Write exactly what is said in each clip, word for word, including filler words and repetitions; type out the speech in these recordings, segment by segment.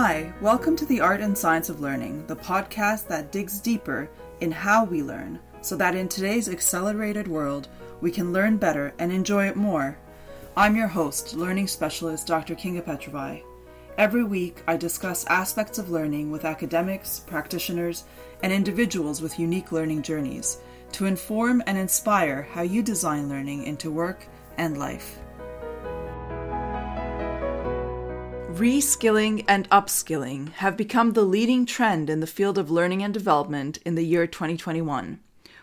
Hi, welcome to the Art and Science of Learning, the podcast that digs deeper in how we learn, so that in today's accelerated world, we can learn better and enjoy it more. I'm your host, Learning Specialist Doctor Kinga Petrovai. Every week, I discuss aspects of learning with academics, practitioners, and individuals with unique learning journeys to inform and inspire how you design learning into work and life. Reskilling and upskilling have become the leading trend in the field of learning and development in the year twenty twenty-one.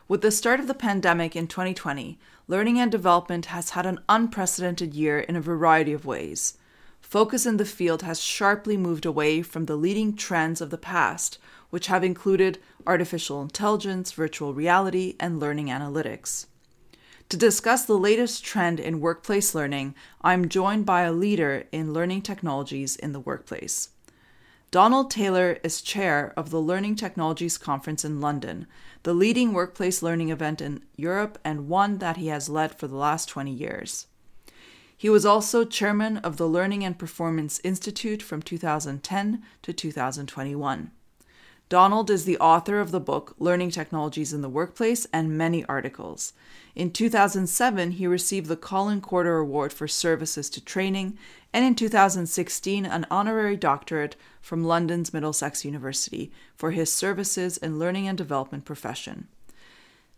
With the start of the pandemic in twenty twenty, learning and development has had an unprecedented year in a variety of ways. Focus in the field has sharply moved away from the leading trends of the past, which have included artificial intelligence, virtual reality, and learning analytics. To discuss the latest trend in workplace learning, I'm joined by a leader in learning technologies in the workplace. Donald Taylor is chair of the Learning Technologies Conference in London, the leading workplace learning event in Europe and one that he has led for the last twenty years. He was also chairman of the Learning and Performance Institute from two thousand ten to two thousand twenty-one. Donald is the author of the book Learning Technologies in the Workplace and many articles. In two thousand seven, he received the Colin Corder Award for services to training, and in two thousand sixteen, an honorary doctorate from London's Middlesex University for his services in learning and development profession.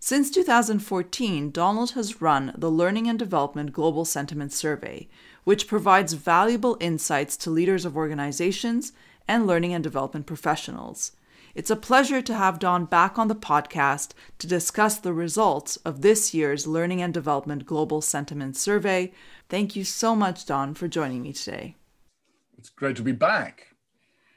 Since two thousand fourteen, Donald has run the Learning and Development Global Sentiment Survey, which provides valuable insights to leaders of organizations and learning and development professionals. It's a pleasure to have Don back on the podcast to discuss the results of this year's Learning and Development Global Sentiment Survey. Thank you so much, Don, for joining me today. It's great to be back.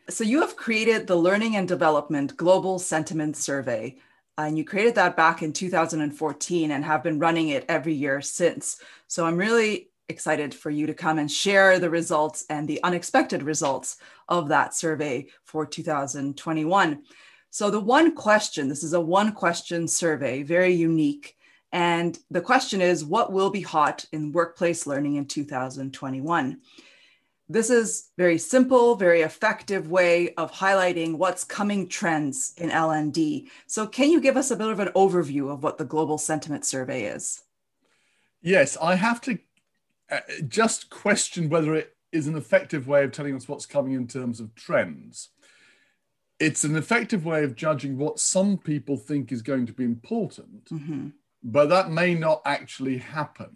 So you have created the Learning and Development Global Sentiment Survey, and you created that back in two thousand fourteen and have been running it every year since. So I'm really excited for you to come and share the results and the unexpected results of that survey for two thousand twenty-one. So the one question, this is a one question survey, very unique. And the question is, what will be hot in workplace learning in two thousand twenty-one? This is very simple, very effective way of highlighting what's coming trends in L and D. So can you give us a bit of an overview of what the Global Sentiment Survey is? Yes, I have to Uh, just question whether it is an effective way of telling us what's coming in terms of trends. It's an effective way of judging what some people think is going to be important, mm-hmm. but that may not actually happen.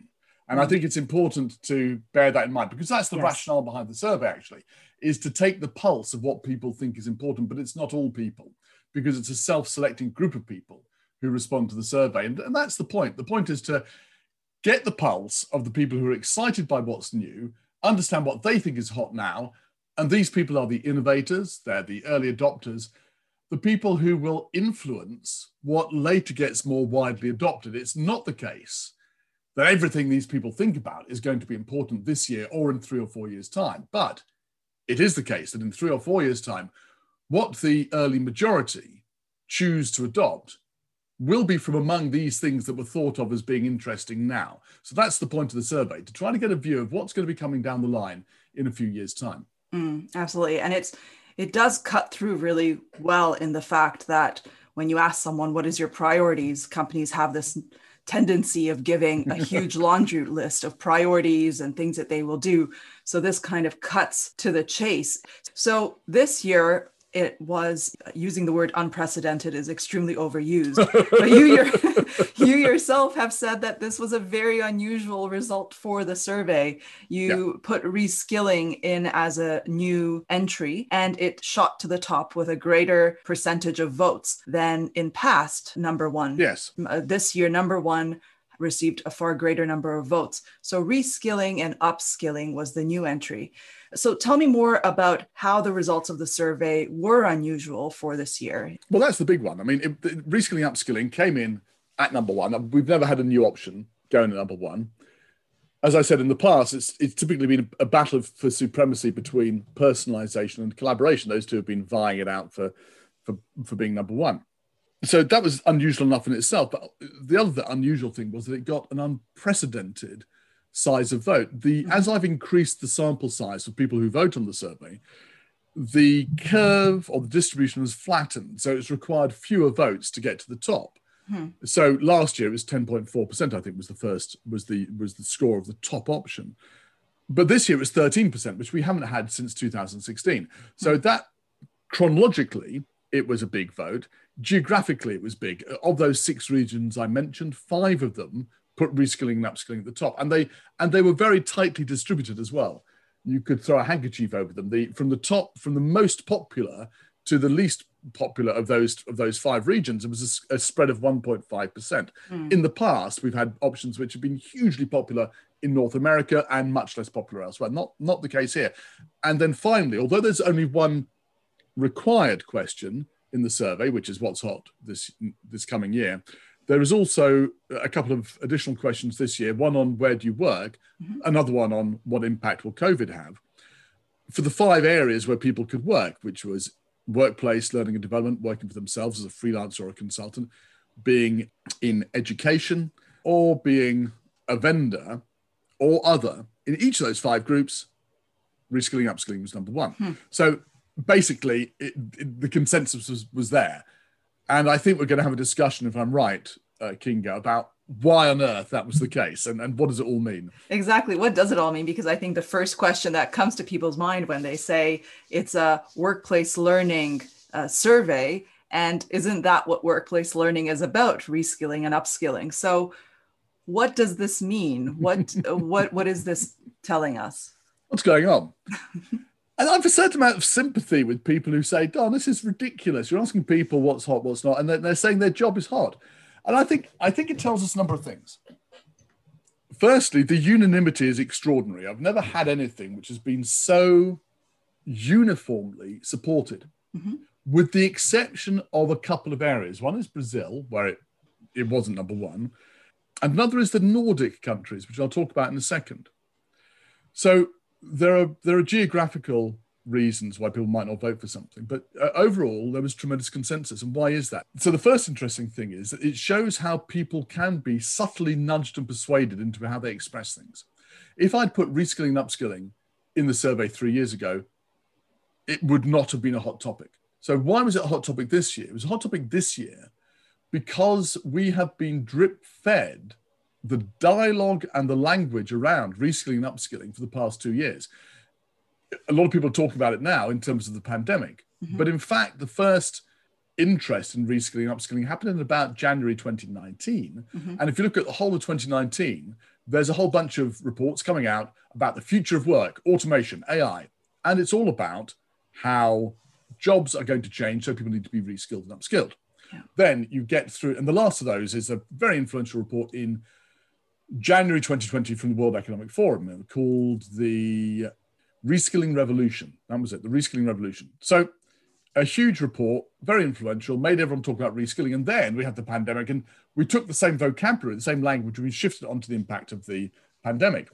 And mm-hmm. I think it's important to bear that in mind, because that's the yes. rationale behind the survey, actually, is to take the pulse of what people think is important, but it's not all people, because it's a self-selecting group of people who respond to the survey. And, and that's the point. The point is to get the pulse of the people who are excited by what's new, understand what they think is hot now, and these people are the innovators, they're the early adopters, the people who will influence what later gets more widely adopted. It's not the case that everything these people think about is going to be important this year or in three or four years' time, but it is the case that in three or four years' time, what the early majority choose to adopt will be from among these things that were thought of as being interesting now. So that's the point of the survey, to try to get a view of what's going to be coming down the line in a few years' time. Mm, absolutely. And it's it does cut through really well in the fact that when you ask someone, what is your priorities, companies have this tendency of giving a huge laundry list of priorities and things that they will do. So this kind of cuts to the chase. So this year, it was, using the word unprecedented is extremely overused, but you, your, you yourself have said that this was a very unusual result for the survey. You yeah. put reskilling in as a new entry, and it shot to the top with a greater percentage of votes than in past number one. Yes. Uh, this year, number one received a far greater number of votes. So reskilling and upskilling was the new entry. So tell me more about how the results of the survey were unusual for this year. Well, that's the big one. I mean, it, it, reskilling, upskilling came in at number one. We've never had a new option going to number one. As I said in the past, it's, it's typically been a battle for supremacy between personalization and collaboration. Those two have been vying it out for, for, for being number one. So that was unusual enough in itself. But the other unusual thing was that it got an unprecedented size of vote. The, as I've increased the sample size of people who vote on the survey, the curve or the distribution was flattened, so it's required fewer votes to get to the top. Hmm. So last year it was ten point four percent, I think, was the first was the was the score of the top option, but this year it was thirteen percent, which we haven't had since two thousand sixteen. So hmm. that chronologically it was a big vote. Geographically it was big. Of those six regions I mentioned, five of them put reskilling and upskilling at the top, and they and they were very tightly distributed as well. You could throw a handkerchief over them. The from the top, from the most popular to the least popular of those of those five regions, it was a, a spread of one point five percent. Mm. In the past, we've had options which have been hugely popular in North America and much less popular elsewhere. Not not the case here. And then finally, although there's only one required question in the survey, which is what's hot this this coming year, there is also a couple of additional questions this year, one on where do you work, mm-hmm. another one on what impact will COVID have. For the five areas where people could work, which was workplace, learning and development, working for themselves as a freelancer or a consultant, being in education, or being a vendor or other. In each of those five groups, reskilling, upskilling was number one. Hmm. So basically, it, it, the consensus was, was there. And I think we're going to have a discussion, if I'm right, uh, Kinga, about why on earth that was the case and, and what does it all mean? Exactly. What does it all mean? Because I think the first question that comes to people's mind when they say it's a workplace learning uh, survey, and isn't that what workplace learning is about, reskilling and upskilling? So what does this mean? What, what, what is this telling us? What's going on? And I have a certain amount of sympathy with people who say, Don, this is ridiculous. You're asking people what's hot, what's not, and they're, they're saying their job is hot. And I think I think it tells us a number of things. Firstly, the unanimity is extraordinary. I've never had anything which has been so uniformly supported, mm-hmm. with the exception of a couple of areas. One is Brazil, where it, it wasn't number one. Another is the Nordic countries, which I'll talk about in a second. So There are there are geographical reasons why people might not vote for something, but uh, overall there was tremendous consensus. And why is that? So the first interesting thing is that it shows how people can be subtly nudged and persuaded into how they express things. If I'd put reskilling and upskilling in the survey three years ago, it would not have been a hot topic. So why was it a hot topic this year? It was a hot topic this year because we have been drip-fed the dialogue and the language around reskilling and upskilling for the past two years. A lot of people talk about it now in terms of the pandemic, mm-hmm. but in fact, the first interest in reskilling and upskilling happened in about January twenty nineteen. Mm-hmm. And if you look at the whole of twenty nineteen, there's a whole bunch of reports coming out about the future of work, automation, A I, and it's all about how jobs are going to change, so people need to be reskilled and upskilled. Yeah. Then you get through, and the last of those is a very influential report in January twenty twenty from the World Economic Forum called the Reskilling Revolution. That was it, the Reskilling Revolution. So a huge report, very influential, made everyone talk about reskilling. And then we had the pandemic and we took the same vocabulary, the same language, and we shifted it onto the impact of the pandemic.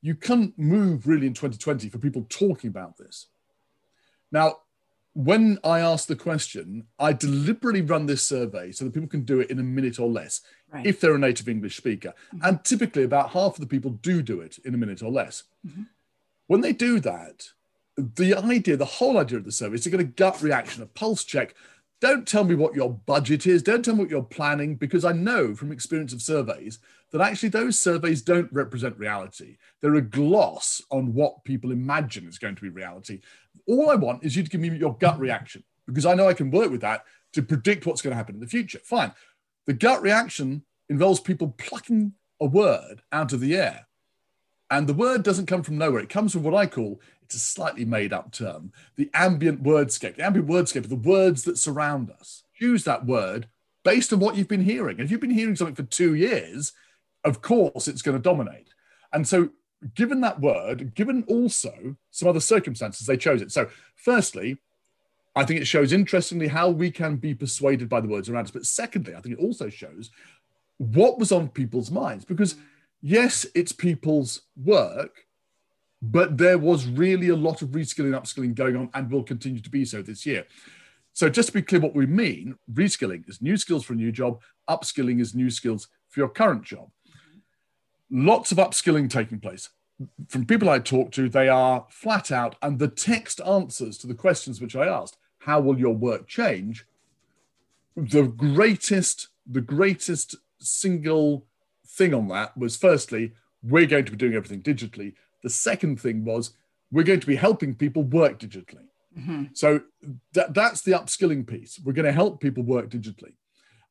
You couldn't move really in twenty twenty for people talking about this. Now, when I asked the question, I deliberately run this survey so that people can do it in a minute or less, right. if they're a native English speaker. Mm-hmm. And typically about half of the people do do it in a minute or less. Mm-hmm. When they do that, the idea, the whole idea of the survey is to get a gut reaction, a pulse check. Don't tell me what your budget is. Don't tell me what you're planning, because I know from experience of surveys that actually those surveys don't represent reality. They're a gloss on what people imagine is going to be reality. All I want is you to give me your gut reaction, because I know I can work with that to predict what's going to happen in the future. Fine. The gut reaction involves people plucking a word out of the air. And the word doesn't come from nowhere. It comes from what I call, it's a slightly made up term, the ambient wordscape. The ambient wordscape are the words that surround us. Use that word based on what you've been hearing. And if you've been hearing something for two years, of course it's going to dominate. And so given that word, given also some other circumstances, they chose it. So firstly, I think it shows interestingly how we can be persuaded by the words around us. But secondly, I think it also shows what was on people's minds, because yes, it's people's work, but there was really a lot of reskilling and upskilling going on and will continue to be so this year. So just to be clear what we mean, reskilling is new skills for a new job, upskilling is new skills for your current job. Lots of upskilling taking place. from people I talk to, they are flat out, and the text answers to the questions which I asked, how will your work change? The greatest, the greatest single thing on that was, firstly, we're going to be doing everything digitally. The second thing was, we're going to be helping people work digitally. Mm-hmm. So that, that's the upskilling piece. We're going to help people work digitally.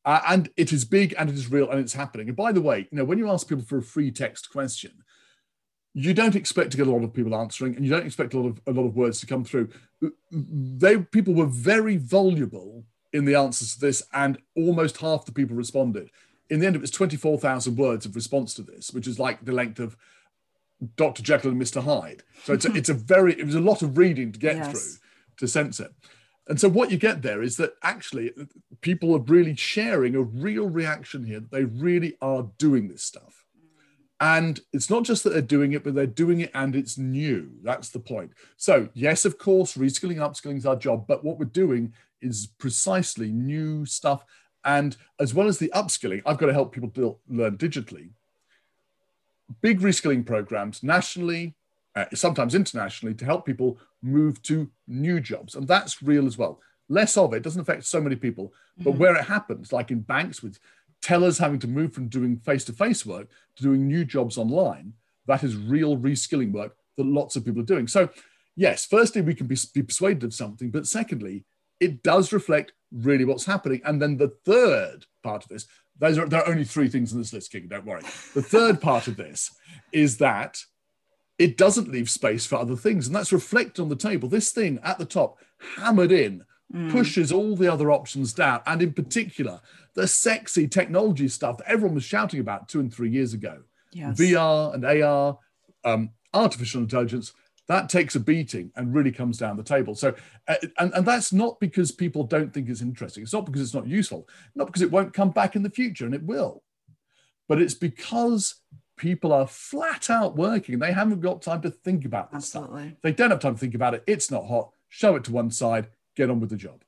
Uh, and it is big and it is real and it's happening. And by the way, you know, when you ask people for a free text question, you don't expect to get a lot of people answering, and you don't expect a lot of, a lot of words to come through. They, people were very voluble in the answers to this, and almost half the people responded. In the end, it was twenty-four thousand words of response to this, which is like the length of Doctor Jekyll and Mister Hyde. So it's a, it's a very, it was a lot of reading to get yes. through, to sense it. And so what you get there is that actually people are really sharing a real reaction here. They really are doing this stuff. And it's not just that they're doing it, but they're doing it and it's new. That's the point. So yes, of course, reskilling, upskilling is our job, but what we're doing is precisely new stuff. And as well as the upskilling, I've got to help people build, learn digitally. Big reskilling programs nationally, uh, sometimes internationally, to help people move to new jobs. And that's real as well. Less of it doesn't affect so many people, but mm-hmm. where it happens, like in banks with tellers having to move from doing face-to-face work to doing new jobs online, that is real reskilling work that lots of people are doing. So yes, firstly, we can be, be persuaded of something, but secondly, it does reflect really what's happening. And then the third part of this, those are, there are only three things in this list, King, don't worry. The third part of this is that it doesn't leave space for other things. And that's reflected on the table. This thing at the top, hammered in, mm. pushes all the other options down. And in particular, the sexy technology stuff that everyone was shouting about two and three years ago. Yes. V R and A R, um, artificial intelligence, that takes a beating and really comes down the table. So, uh, and, and that's not because people don't think it's interesting. It's not because it's not useful, not because it won't come back in the future, and it will. But it's because people are flat out working. They haven't got time to think about this Absolutely. stuff. They don't have time to think about it. It's not hot. Show it to one side, get on with the job.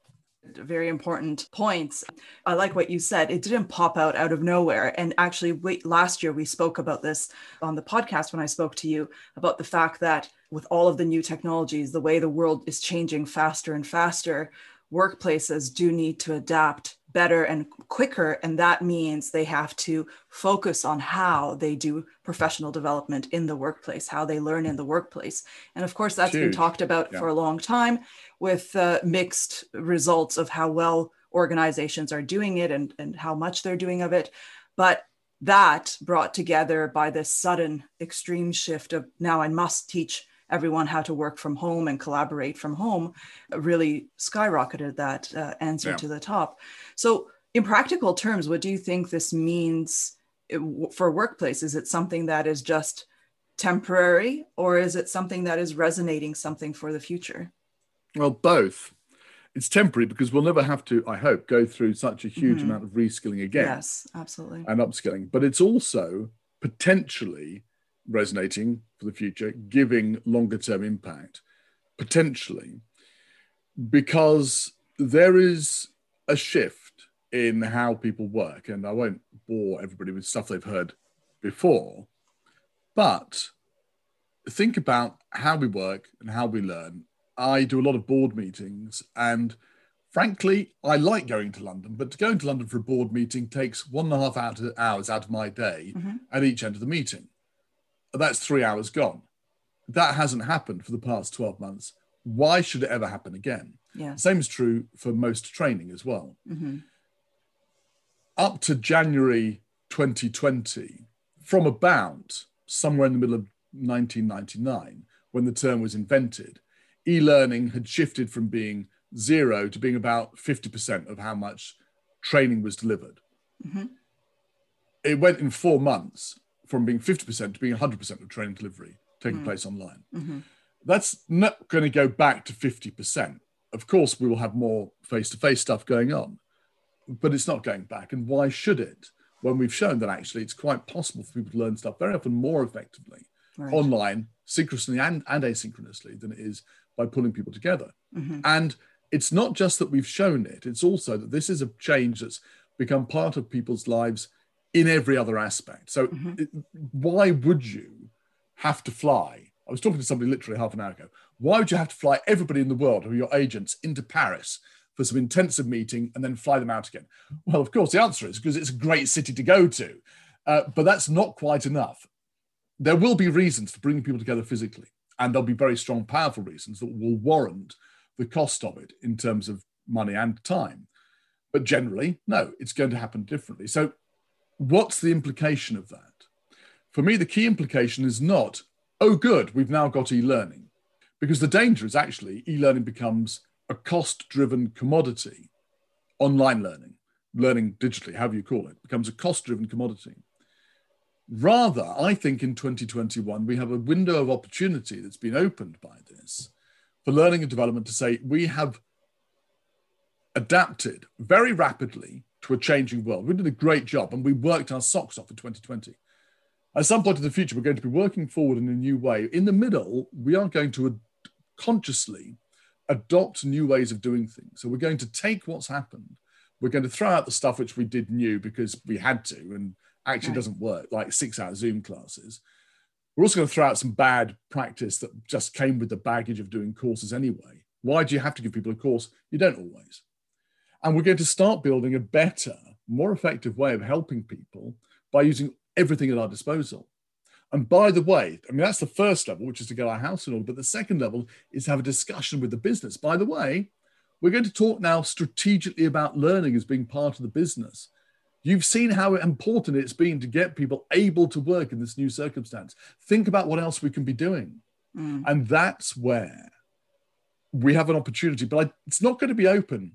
Very important points. I like what you said. It didn't pop out out of nowhere. And actually, we, last year, we spoke about this on the podcast when I spoke to you about the fact that with all of the new technologies, the way the world is changing faster and faster, workplaces do need to adapt better and quicker. And that means they have to focus on how they do professional development in the workplace, how they learn in the workplace. And of course, that's Huge. been talked about yeah. for a long time with uh, mixed results of how well organizations are doing it and, and how much they're doing of it. But that brought together by this sudden extreme shift of now I must teach everyone how to work from home and collaborate from home, really skyrocketed that uh, answer yeah. to the top. So in practical terms, what do you think this means for workplace? Is it something that is just temporary, or is it something that is resonating something for the future? Well, both. It's temporary because we'll never have to, I hope, go through such a huge mm-hmm. amount of reskilling again. Yes, absolutely. And upskilling. But it's also potentially resonating for the future, giving longer term impact, potentially, because there is a shift in how people work. And I won't bore everybody with stuff they've heard before, but think about how we work and how we learn. I do a lot of board meetings, and frankly, I like going to London, but going to London for a board meeting takes one and a half hours out of my day mm-hmm. at each end of the meeting. That's three hours gone. That hasn't happened for the past twelve months. Why should it ever happen again? Yeah. Same is true for most training as well. Mm-hmm. Up to January twenty twenty, from about somewhere in the middle of nineteen ninety-nine, when the term was invented, e-learning had shifted from being zero to being about fifty percent of how much training was delivered. Mm-hmm. It went in four months from being fifty percent to being one hundred percent of training delivery taking mm. place online. Mm-hmm. That's not going to go back to fifty percent. Of course, we will have more face-to-face stuff going on, but it's not going back. And why should it? When we've shown that actually it's quite possible for people to learn stuff very often more effectively right. online, synchronously and, and asynchronously, than it is by pulling people together. Mm-hmm. And it's not just that we've shown it, it's also that this is a change that's become part of people's lives in every other aspect. So mm-hmm. why would you have to fly? I was talking to somebody literally half an hour ago. Why would you have to fly everybody in the world who are your agents into Paris for some intensive meeting and then fly them out again? Well, of course, the answer is because it's a great city to go to. Uh, but that's not quite enough. There will be reasons for bringing people together physically, and there'll be very strong, powerful reasons that will warrant the cost of it in terms of money and time. But generally, no, it's going to happen differently. So what's the implication of that? For me, the key implication is not, oh, good, we've now got e-learning, because the danger is actually e-learning becomes a cost-driven commodity. Online learning, learning digitally, however you call it, becomes a cost-driven commodity. Rather, I think in twenty twenty-one, we have a window of opportunity that's been opened by this for learning and development to say we have adapted very rapidly to a changing world. We did a great job and we worked our socks off in twenty twenty. At some point in the future, we're going to be working forward in a new way. In the middle, we are going to ad- consciously adopt new ways of doing things. So we're going to take what's happened. We're going to throw out the stuff which we did new because we had to and actually right. doesn't work, like six-hour Zoom classes. We're also going to throw out some bad practice that just came with the baggage of doing courses anyway. Why do you have to give people a course? You don't always. And we're going to start building a better, more effective way of helping people by using everything at our disposal. And by the way, I mean, that's the first level, which is to get our house in order. But the second level is to have a discussion with the business. By the way, we're going to talk now strategically about learning as being part of the business. You've seen how important it's been to get people able to work in this new circumstance. Think about what else we can be doing. Mm. And that's where we have an opportunity. But I, it's not going to be open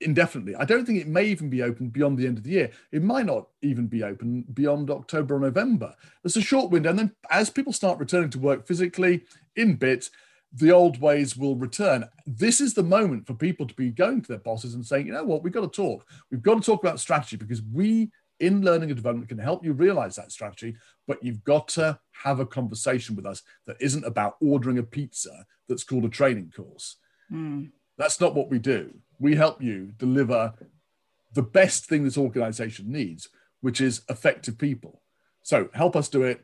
indefinitely. I don't think it may even be open beyond the end of the year. It might not even be open beyond October or November. It's a short window. And then as people start returning to work physically in bits, the old ways will return. This is the moment for people to be going to their bosses and saying, you know what, we've got to talk. We've got to talk about strategy because we in learning and development can help you realize that strategy, but you've got to have a conversation with us that isn't about ordering a pizza that's called a training course. Mm. That's not what we do. We help you deliver the best thing this organization needs, which is effective people. So help us do it,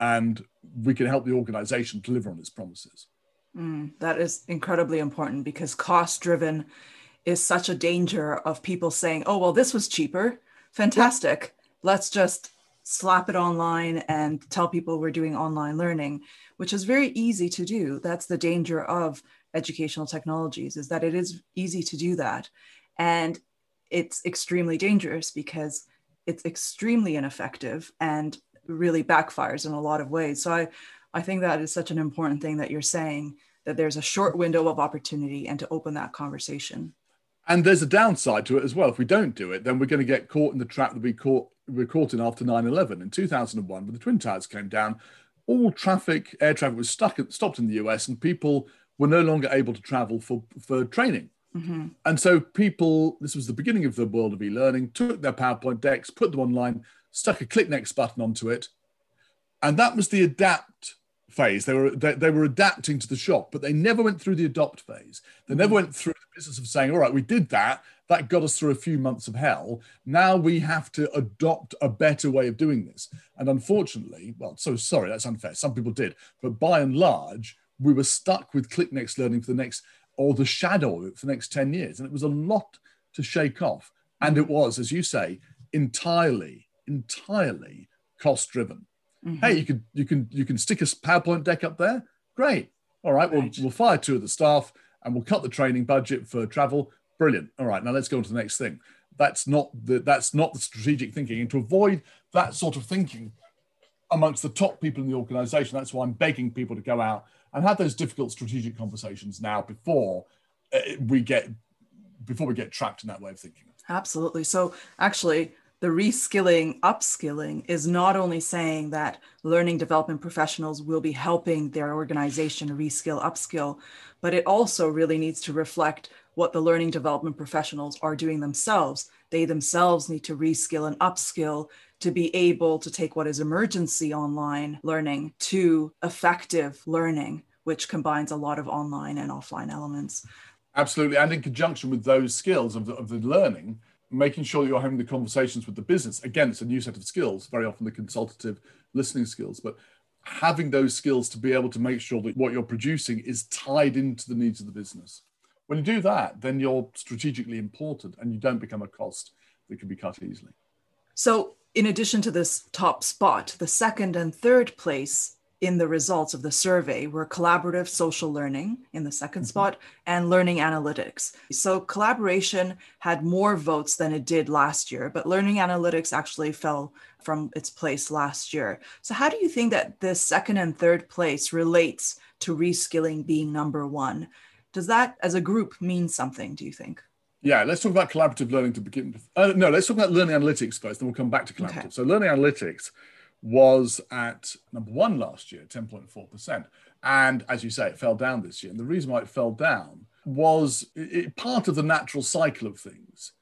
and we can help the organization deliver on its promises. Mm, that is incredibly important because cost-driven is such a danger of people saying, oh, well, this was cheaper. Fantastic. Let's just slap it online and tell people we're doing online learning, which is very easy to do. That's the danger of educational technologies, is that it is easy to do that. And it's extremely dangerous because it's extremely ineffective and really backfires in a lot of ways. So I, I think that is such an important thing that you're saying, that there's a short window of opportunity and to open that conversation. And there's a downside to it as well. If we don't do it, then we're going to get caught in the trap that we caught, we were caught in after nine eleven. In two thousand one, when the Twin Towers came down, all traffic, air traffic was stuck, stopped in the U S, and people were no longer able to travel for, for training. Mm-hmm. And so people, this was the beginning of the world of e-learning, took their PowerPoint decks, put them online, stuck a click next button onto it. And that was the adapt phase. They were, they, they were adapting to the shock, but they never went through the adopt phase. They mm-hmm. never went through the business of saying, all right, we did that. That got us through a few months of hell. Now we have to adopt a better way of doing this. And unfortunately, well, so sorry, that's unfair. Some people did, but by and large, we were stuck with click next learning for the next, or the shadow of it for the next ten years. And it was a lot to shake off. And it was, as you say, entirely, entirely cost driven. Mm-hmm. Hey, you can, you can, you can stick a PowerPoint deck up there. Great. All right. We'll, we'll fire two of the staff and we'll cut the training budget for travel. Brilliant. All right. Now let's go on to the next thing. That's not the, that's not the strategic thinking. And to avoid that sort of thinking amongst the top people in the organization, that's why I'm begging people to go out and have those difficult strategic conversations now before we get before we get trapped in that way of thinking. Absolutely. So actually, the reskilling, upskilling is not only saying that learning development professionals will be helping their organization reskill, upskill, but it also really needs to reflect what the learning development professionals are doing themselves. They themselves need to reskill and upskill to be able to take what is emergency online learning to effective learning, which combines a lot of online and offline elements. Absolutely. And in conjunction with those skills of the, of the learning, making sure you're having the conversations with the business. Again, it's a new set of skills, very often the consultative listening skills, but having those skills to be able to make sure that what you're producing is tied into the needs of the business. When you do that, then you're strategically important and you don't become a cost that can be cut easily. So in addition to this top spot, the second and third place in the results of the survey were collaborative social learning in the second mm-hmm. spot and learning analytics. So collaboration had more votes than it did last year, but learning analytics actually fell from its place last year. So how do you think that this second and third place relates to reskilling being number one? Does that as a group mean something, do you think? Yeah, let's talk about collaborative learning to begin with. Uh, no, let's talk about learning analytics first, then we'll come back to collaborative. Okay. So learning analytics was at number one last year, ten point four percent. And as you say, it fell down this year. And the reason why it fell down was it, part of the natural cycle of things.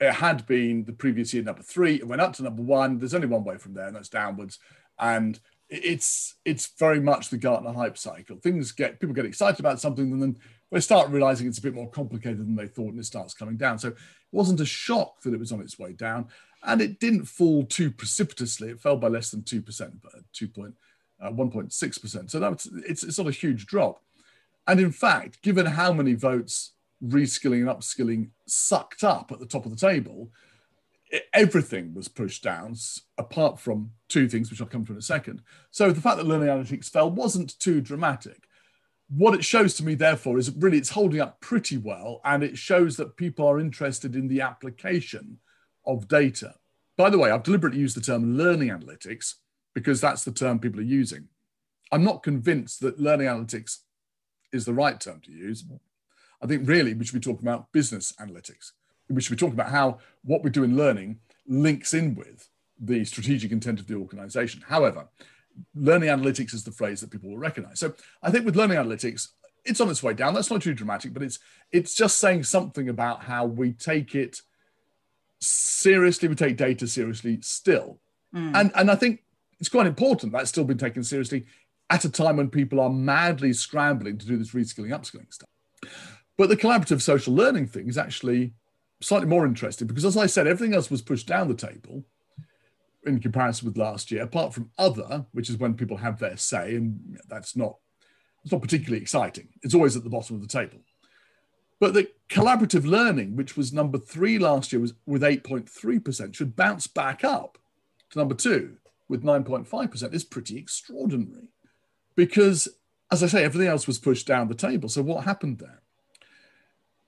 It had been the previous year, number three, it went up to number one. There's only one way from there, and that's downwards. And it's it's very much the Gartner hype cycle. Things get, people get excited about something, and then they start realizing it's a bit more complicated than they thought, and it starts coming down. So it wasn't a shock that it was on its way down. And it didn't fall too precipitously. It fell by less than two percent, two point, uh, one point six percent. So that's, it's, it's not a huge drop. And in fact, given how many votes reskilling and upskilling sucked up at the top of the table, it, everything was pushed down, apart from two things, which I'll come to in a second. So the fact that learning analytics fell wasn't too dramatic. What it shows to me, therefore, is really it's holding up pretty well. And it shows that people are interested in the application of data. By the way, I've deliberately used the term learning analytics because that's the term people are using. I'm not convinced that learning analytics is the right term to use. I think really we should be talking about business analytics. We should be talking about how what we do in learning links in with the strategic intent of the organization. However, learning analytics is the phrase that people will recognize. So I think with learning analytics, it's on its way down. That's not too dramatic, but it's it's just saying something about how we take it seriously, we take data seriously still. Mm. And, and I think it's quite important that's still been taken seriously at a time when people are madly scrambling to do this reskilling, upskilling stuff. But the collaborative social learning thing is actually slightly more interesting because, as I said, everything else was pushed down the table in comparison with last year, apart from other, which is when people have their say, and that's not, it's not particularly exciting. It's always at the bottom of the table. But the collaborative learning, which was number three last year was with eight point three percent, should bounce back up to number two with nine point five percent. It's pretty extraordinary because, as I say, everything else was pushed down the table. So what happened there?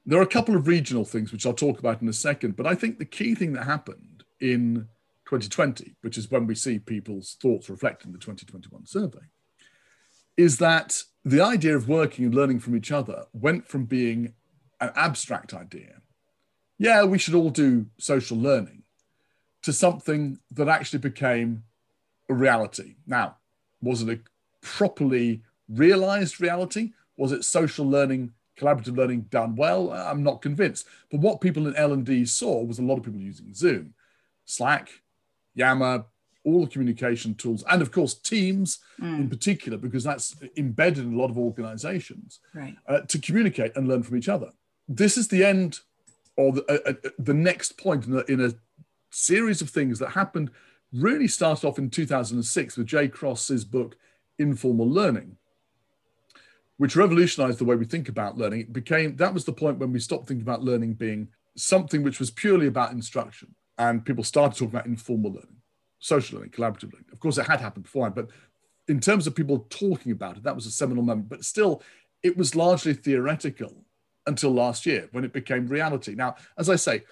There are a couple of regional things, which I'll talk about in a second, but I think the key thing that happened in twenty twenty, which is when we see people's thoughts reflected in the twenty twenty-one survey, is that the idea of working and learning from each other went from being an abstract idea, yeah, we should all do social learning, to something that actually became a reality. Now, was it a properly realized reality? Was it social learning, collaborative learning done well? I'm not convinced. But what people in L and D saw was a lot of people using Zoom, Slack, Yammer, all the communication tools, and of course Teams mm. in particular, because that's embedded in a lot of organizations, right. uh, to communicate and learn from each other. This is the end or the, uh, uh, the next point in a, in a series of things that happened really started off in two thousand six with Jay Cross's book, Informal Learning, which revolutionized the way we think about learning. It became, that was the point when we stopped thinking about learning being something which was purely about instruction, and people started talking about informal learning, social learning, collaborative learning. Of course, it had happened before, but in terms of people talking about it, that was a seminal moment. But still, it was largely theoretical until last year when it became reality. Now, as I say,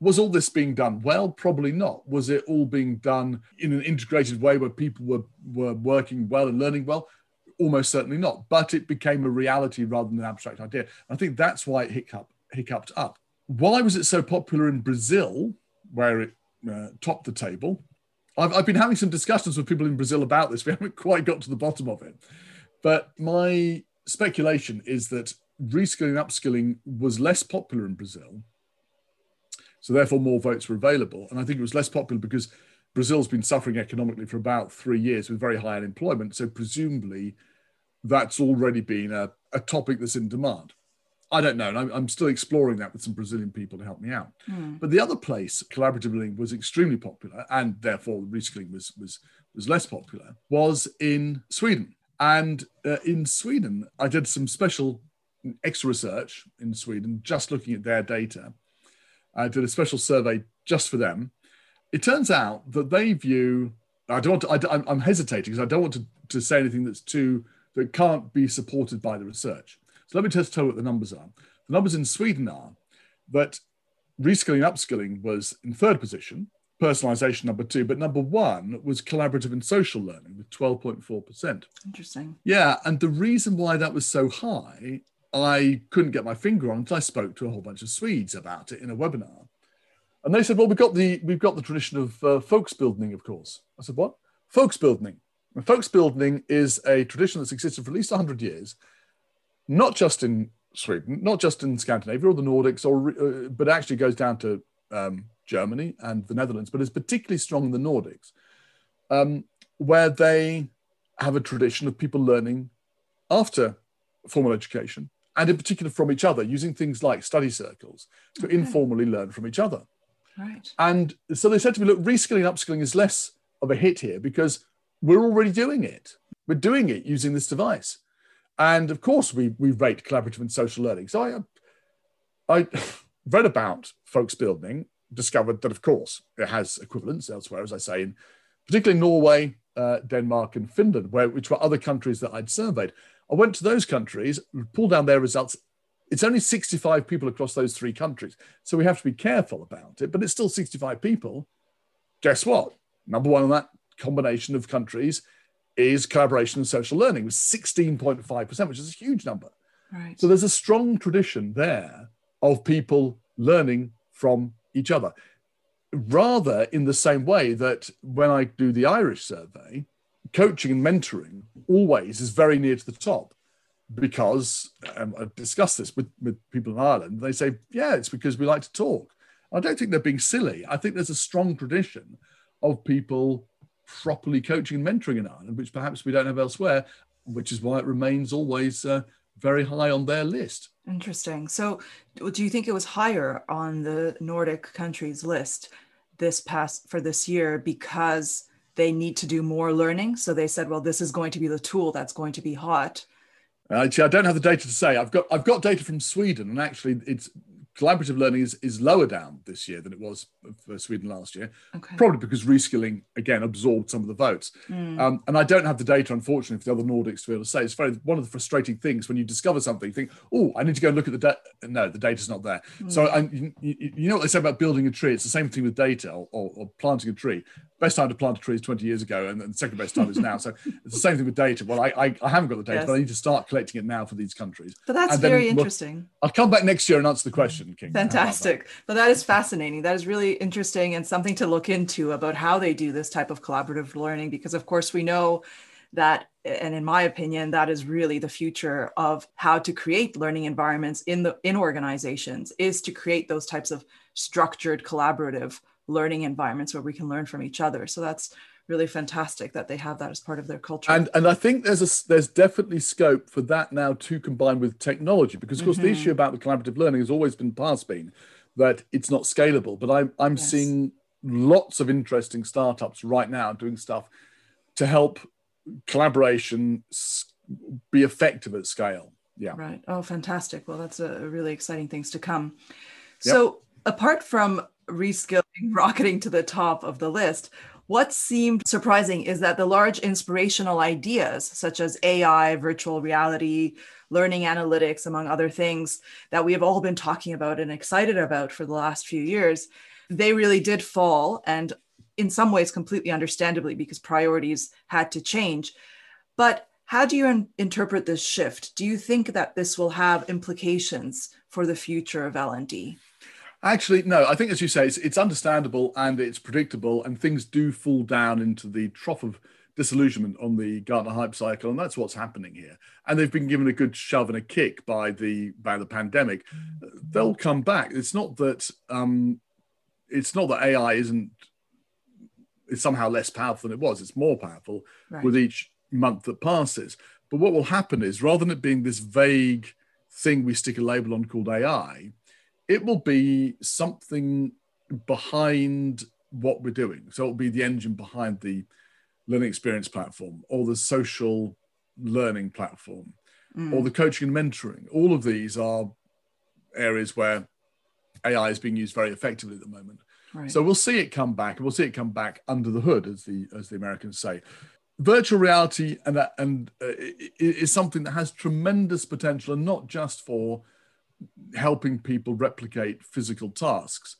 was all this being done well? Probably not. Was it all being done in an integrated way where people were, were working well and learning well? Almost certainly not. But it became a reality rather than an abstract idea. I think that's why it hiccup, hiccuped up. Why was it so popular in Brazil, where it uh, topped the table? I've, I've been having some discussions with people in Brazil about this. We haven't quite got to the bottom of it. But my speculation is that reskilling and upskilling was less popular in Brazil, so therefore more votes were available. And I think it was less popular because Brazil's been suffering economically for about three years with very high unemployment. So presumably that's already been a, a topic that's in demand. I don't know. And I'm, I'm still exploring that with some Brazilian people to help me out. Mm. But the other place, collaborative learning, was extremely popular, and therefore reskilling was, was, was less popular, was in Sweden. And uh, in Sweden, I did some special extra research in Sweden, just looking at their data. I did a special survey just for them. It turns out that they view, I don't want to, I, I'm hesitating because I don't want to, to say anything that's too, that can't be supported by the research. So let me just tell you what the numbers are. The numbers in Sweden are that reskilling and upskilling was in third position, personalization number two, but number one was collaborative and social learning with twelve point four percent. Interesting. Yeah, and the reason why that was so high, I couldn't get my finger on until I spoke to a whole bunch of Swedes about it in a webinar. And they said, well, we've got the, we've got the tradition of uh, folksbildning, of course. I said, what? Folksbildning. And folksbildning is a tradition that's existed for at least one hundred years, not just in Sweden, not just in Scandinavia or the Nordics, or uh, but actually goes down to um, Germany and the Netherlands, but is particularly strong in the Nordics, um, where they have a tradition of people learning after formal education, and in particular from each other, using things like study circles to okay. informally learn from each other. Right. And so they said to me, look, reskilling and upskilling is less of a hit here because we're already doing it. We're doing it using this device. And of course, we we rate collaborative and social learning. So I, I read about folksbildning, discovered that, of course, it has equivalents elsewhere, as I say, in particularly Norway, uh, Denmark, and Finland, where, which were other countries that I'd surveyed. I went to those countries, pulled down their results. It's only sixty-five people across those three countries. So we have to be careful about it, but it's still sixty-five people. Guess what? Number one on that combination of countries is collaboration and social learning with sixteen point five percent, which is a huge number. Right. So there's a strong tradition there of people learning from each other. Rather, in the same way that when I do the Irish survey, coaching and mentoring always is very near to the top because, um, I've discussed this with, with people in Ireland, they say, yeah, it's because we like to talk. I don't think they're being silly. I think there's a strong tradition of people properly coaching and mentoring in Ireland, which perhaps we don't have elsewhere, which is why it remains always uh, very high on their list. Interesting. So do you think it was higher on the Nordic countries list this past for this year because they need to do more learning? So they said, well, this is going to be the tool that's going to be hot. Actually, I don't have the data to say. I've got I've got data from Sweden, and actually it's collaborative learning is, is lower down this year than it was for Sweden last year, okay. probably because reskilling, again, absorbed some of the votes. Mm. Um, and I don't have the data, unfortunately, for the other Nordics to be able to say. It's very, one of the frustrating things when you discover something, you think, oh, I need to go and look at the data. No, the data's not there. Mm. So I, you, you know what they say about building a tree? It's the same thing with data or, or, or planting a tree. Best time to plant a tree is twenty years ago, and, and the second best time is now. So it's the same thing with data. Well, I, I, I haven't got the data, yes. but I need to start collecting it now for these countries. But that's and very we'll, interesting. I'll come back next year and answer the question, Kinga. Fantastic. But that is fascinating. That is really interesting and something to look into about how they do this type of collaborative learning, because of course we know that, and in my opinion, that is really the future of how to create learning environments in the in organizations, is to create those types of structured collaborative learning environments where we can learn from each other. So that's really fantastic that they have that as part of their culture. And and I think there's a there's definitely scope for that now to combine with technology, because of course mm-hmm. the issue about the collaborative learning has always been past been that it's not scalable. But I'm I'm yes. seeing lots of interesting startups right now doing stuff to help collaboration be effective at scale. Yeah. Right. Oh, fantastic. Well, that's a really exciting things to come. So yep. apart from reskilling rocketing to the top of the list, what seemed surprising is that the large inspirational ideas such as A I, virtual reality, learning analytics, among other things that we have all been talking about and excited about for the last few years, they really did fall, and in some ways completely understandably because priorities had to change. But how do you in- interpret this shift? Do you think that this will have implications for the future of L and D? Actually, no, I think, as you say, it's, it's understandable and it's predictable, and things do fall down into the trough of disillusionment on the Gartner hype cycle, and that's what's happening here. And they've been given a good shove and a kick by the by the pandemic. They'll come back. It's not that um, it's not that A I isn't is somehow less powerful than it was. It's more powerful right. with each month that passes. But what will happen is, rather than it being this vague thing we stick a label on called A I, it will be something behind what we're doing. So it'll be the engine behind the learning experience platform or the social learning platform mm. or the coaching and mentoring. All of these are areas where A I is being used very effectively at the moment. Right. So we'll see it come back. We'll see it come back under the hood, as the as the Americans say. Virtual reality and uh, and uh, is something that has tremendous potential, and not just for helping people replicate physical tasks.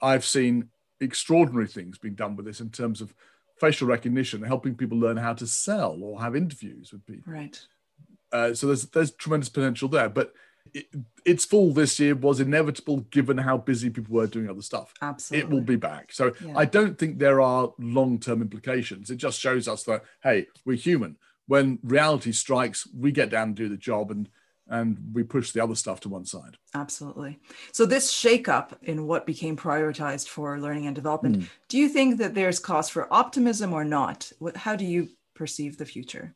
I've seen extraordinary things being done with this in terms of facial recognition, helping people learn how to sell or have interviews with people. Right. Uh, so there's there's tremendous potential there, but It, its fall this year was inevitable given how busy people were doing other stuff. Absolutely. It will be back. So yeah. I don't think there are long-term implications. It just shows us that, hey, we're human. When reality strikes, we get down and do the job, and and we push the other stuff to one side. Absolutely. So this shakeup in what became prioritized for learning and development, mm. do you think that there's cause for optimism or not? How do you perceive the future?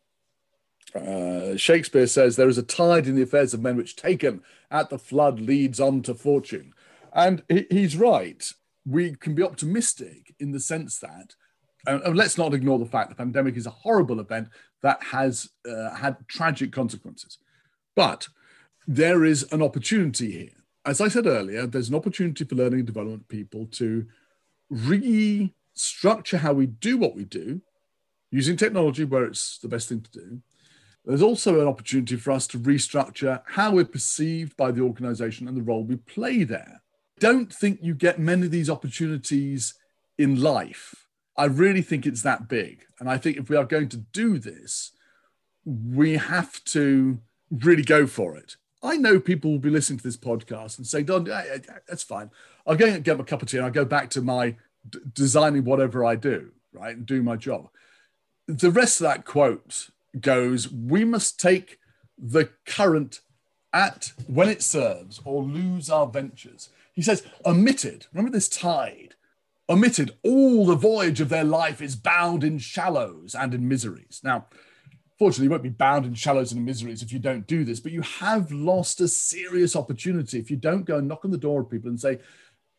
Uh, Shakespeare says, there is a tide in the affairs of men which, taken at the flood, leads on to fortune. And he, he's right. We can be optimistic in the sense that, uh, and let's not ignore the fact the pandemic is a horrible event that has uh, had tragic consequences. But there is an opportunity here. As I said earlier, there's an opportunity for learning and development people to restructure how we do what we do, using technology where it's the best thing to do. There's also an opportunity for us to restructure how we're perceived by the organization and the role we play there. Don't think you get many of these opportunities in life. I really think it's that big. And I think if we are going to do this, we have to really go for it. I know people will be listening to this podcast and say, Don, that's fine. I'll go and get my cup of tea and I'll go back to my d- designing whatever I do, right, and do my job. The rest of that quote goes, we must take the current at when it serves or lose our ventures. He says, omitted, remember this tide, omitted, all the voyage of their life is bound in shallows and in miseries. Now, fortunately, you won't be bound in shallows and in miseries if you don't do this, but you have lost a serious opportunity if you don't go and knock on the door of people and say,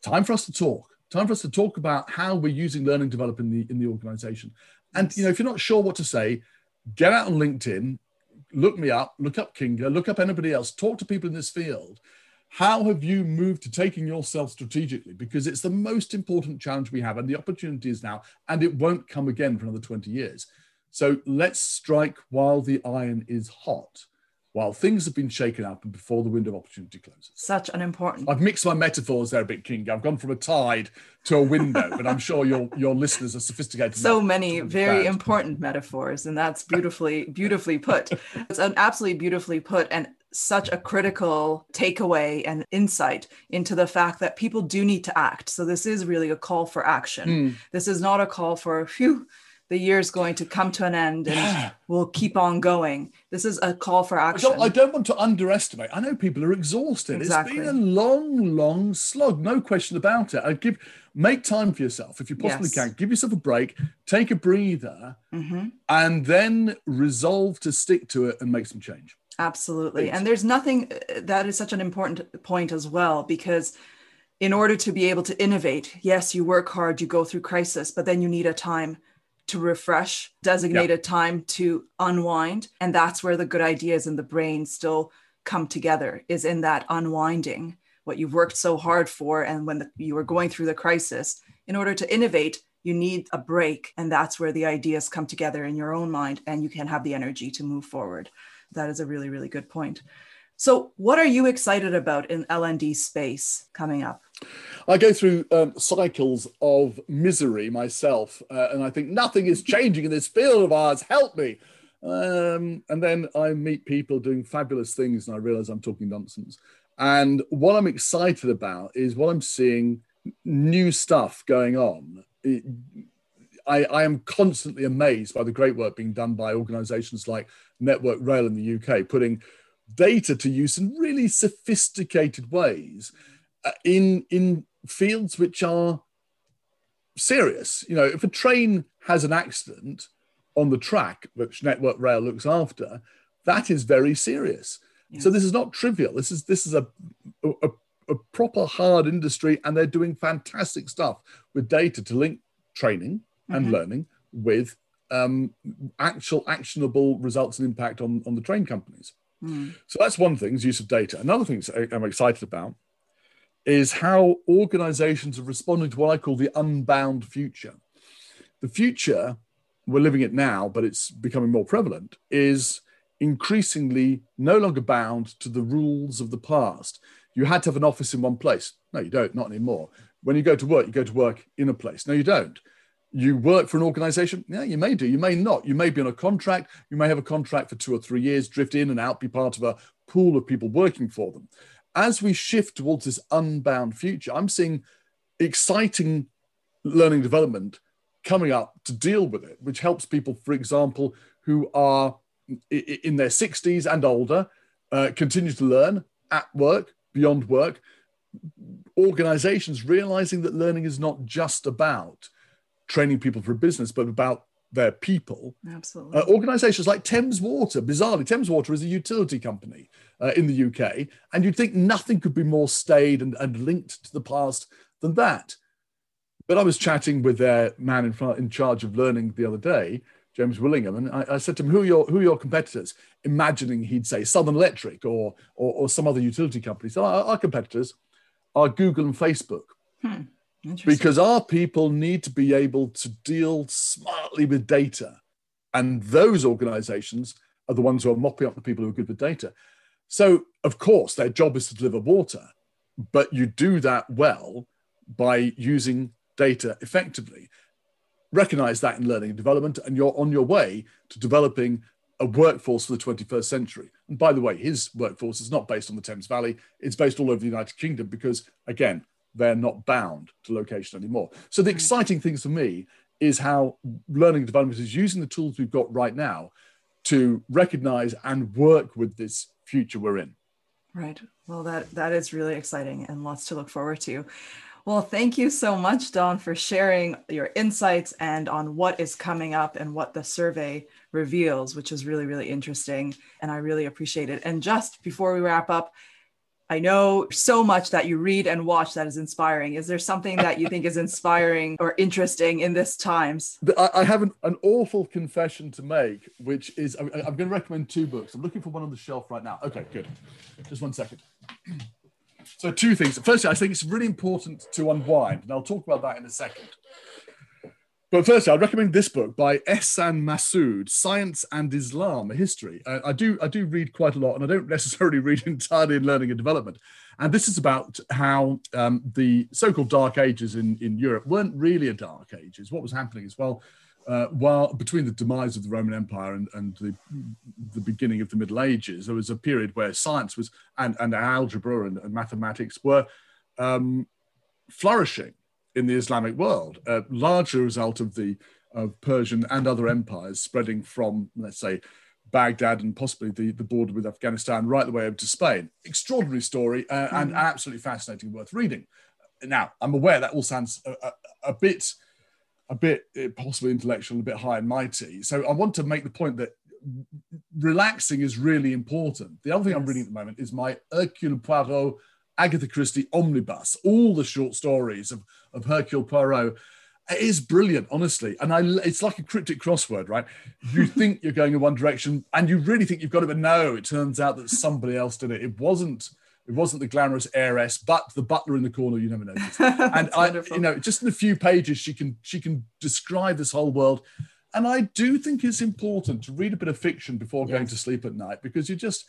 time for us to talk, time for us to talk about how we're using learning development in the, in the organization. And, you know, if you're not sure what to say, get out on LinkedIn, look me up, look up Kinga, look up anybody else, talk to people in this field. How have you moved to taking yourself strategically? Because it's the most important challenge we have, and the opportunity is now, and it won't come again for another twenty years. So let's strike while the iron is hot, while things have been shaken up and before the window of opportunity closes. Such an important... I've mixed my metaphors there a bit, Kinga. I've gone from a tide to a window, but I'm sure your your listeners are sophisticated. So many very important metaphors, and that's beautifully, beautifully put. It's an absolutely beautifully put, and such a critical takeaway and insight into the fact that people do need to act. So this is really a call for action. Mm. This is not a call for, phew, the year's going to come to an end and yeah. we'll keep on going. This is a call for action. I don't, I don't want to underestimate. I know people are exhausted. Exactly. It's been a long, long slog. No question about it. I give, make time for yourself if you possibly yes. can. Give yourself a break, take a breather, mm-hmm. and then resolve to stick to it and make some change. Absolutely. Please. And there's nothing, that is such an important point as well, because in order to be able to innovate, yes, you work hard, you go through crisis, but then you need a time to refresh, designate yep. a time to unwind. And that's where the good ideas in the brain still come together, is in that unwinding, what you've worked so hard for. And when the, you were going through the crisis, in order to innovate, you need a break. And that's where the ideas come together in your own mind, and you can have the energy to move forward. That is a really, really good point. So what are you excited about in L and D space coming up? I go through um, cycles of misery myself, uh, and I think nothing is changing in this field of ours, help me. Um, and then I meet people doing fabulous things and I realise I'm talking nonsense. And what I'm excited about is what I'm seeing, new stuff going on. It, I, I am constantly amazed by the great work being done by organisations like Network Rail in the U K, putting data to use in really sophisticated ways. In in fields which are serious. You know, if a train has an accident on the track, which Network Rail looks after, that is very serious. Yeah. So this is not trivial. This is this is a, a a proper hard industry, and they're doing fantastic stuff with data to link training and mm-hmm. learning with um, actual actionable results and impact on, on the train companies. Mm. So that's one thing, is use of data. Another thing I'm excited about is how organizations are responding to what I call the unbound future. The future, we're living it now, but it's becoming more prevalent, is increasingly no longer bound to the rules of the past. You had to have an office in one place. No, you don't, not anymore. When you go to work, you go to work in a place. No, you don't. You work for an organization. Yeah, you may do, you may not. You may be on a contract. You may have a contract for two or three years, drift in and out, be part of a pool of people working for them. As we shift towards this unbound future, I'm seeing exciting learning development coming up to deal with it, which helps people, for example, who are in their sixties and older, uh, continue to learn at work, beyond work. Organizations realizing that learning is not just about training people for business, but about their people. Absolutely. Uh, organizations like Thames Water, bizarrely, Thames Water is a utility company uh, in the U K, and you'd think nothing could be more staid and, and linked to the past than that. But I was chatting with their man in, in charge of learning the other day, James Willingham, and I, I said to him, who are, your, who are your competitors? Imagining he'd say Southern Electric or, or, or some other utility company. So our, our competitors are Google and Facebook. Hmm. Because our people need to be able to deal smartly with data. And those organizations are the ones who are mopping up the people who are good with data. So, of course, their job is to deliver water, but you do that well by using data effectively. Recognize that in learning and development, and you're on your way to developing a workforce for the twenty-first century. And by the way, his workforce is not based on the Thames Valley. It's based all over the United Kingdom because, again, they're not bound to location anymore. So the exciting things for me is how learning and development is using the tools we've got right now to recognize and work with this future we're in. Right. Well, that, that is really exciting and lots to look forward to. Well, thank you so much, Don, for sharing your insights and on what is coming up and what the survey reveals, which is really, really interesting. And I really appreciate it. And just before we wrap up, I know so much that you read and watch that is inspiring. Is there something that you think is inspiring or interesting in this times? I have an, an awful confession to make, which is I'm going to recommend two books. I'm looking for one on the shelf right now. Okay, good. Just one second. So two things. Firstly, I think it's really important to unwind, and I'll talk about that in a second. But firstly, I'd recommend this book by Ehsan Masood, Science and Islam, A History. Uh, I do I do read quite a lot, and I don't necessarily read entirely in learning and development. And this is about how um, the so-called dark ages in, in Europe weren't really a dark ages. What was happening is, well, uh, while between the demise of the Roman Empire and, and the, the beginning of the Middle Ages, there was a period where science was and, and algebra and, and mathematics were um, flourishing in the Islamic world, uh, largely a result of the of Persian and other empires spreading from, let's say, Baghdad and possibly the, the border with Afghanistan right the way over to Spain. Extraordinary story uh, and absolutely fascinating, worth reading. Now, I'm aware that all sounds a, a, a bit, a bit possibly intellectual, a bit high and mighty. So I want to make the point that relaxing is really important. The other thing yes. I'm reading at the moment is my Hercule Poirot Agatha Christie omnibus, all the short stories of, of Hercule Poirot. It is brilliant, honestly. And I, it's like a cryptic crossword, right? You think you're going in one direction and you really think you've got it, but no, it turns out that somebody else did it. It wasn't, it wasn't the glamorous heiress, but the butler in the corner you never noticed. And I, wonderful. You know, just in a few pages, she can, she can describe this whole world. And I do think it's important to read a bit of fiction before yes. going to sleep at night, because you just,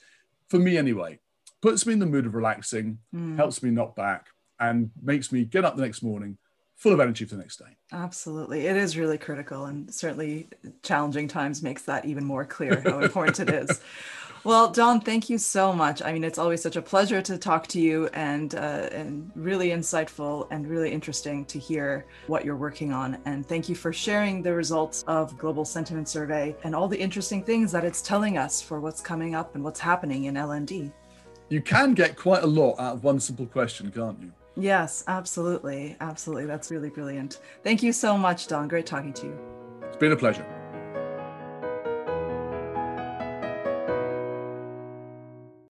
for me anyway, puts me in the mood of relaxing, mm. helps me knock back, and makes me get up the next morning full of energy for the next day. Absolutely. It is really critical, and certainly challenging times makes that even more clear how important it is. Well, Don, thank you so much. I mean, it's always such a pleasure to talk to you, and, uh, and really insightful and really interesting to hear what you're working on. And thank you for sharing the results of Global Sentiment Survey and all the interesting things that it's telling us for what's coming up and what's happening in L and D. You can get quite a lot out of one simple question, can't you? Yes, absolutely. Absolutely. That's really brilliant. Thank you so much, Don. Great talking to you. It's been a pleasure.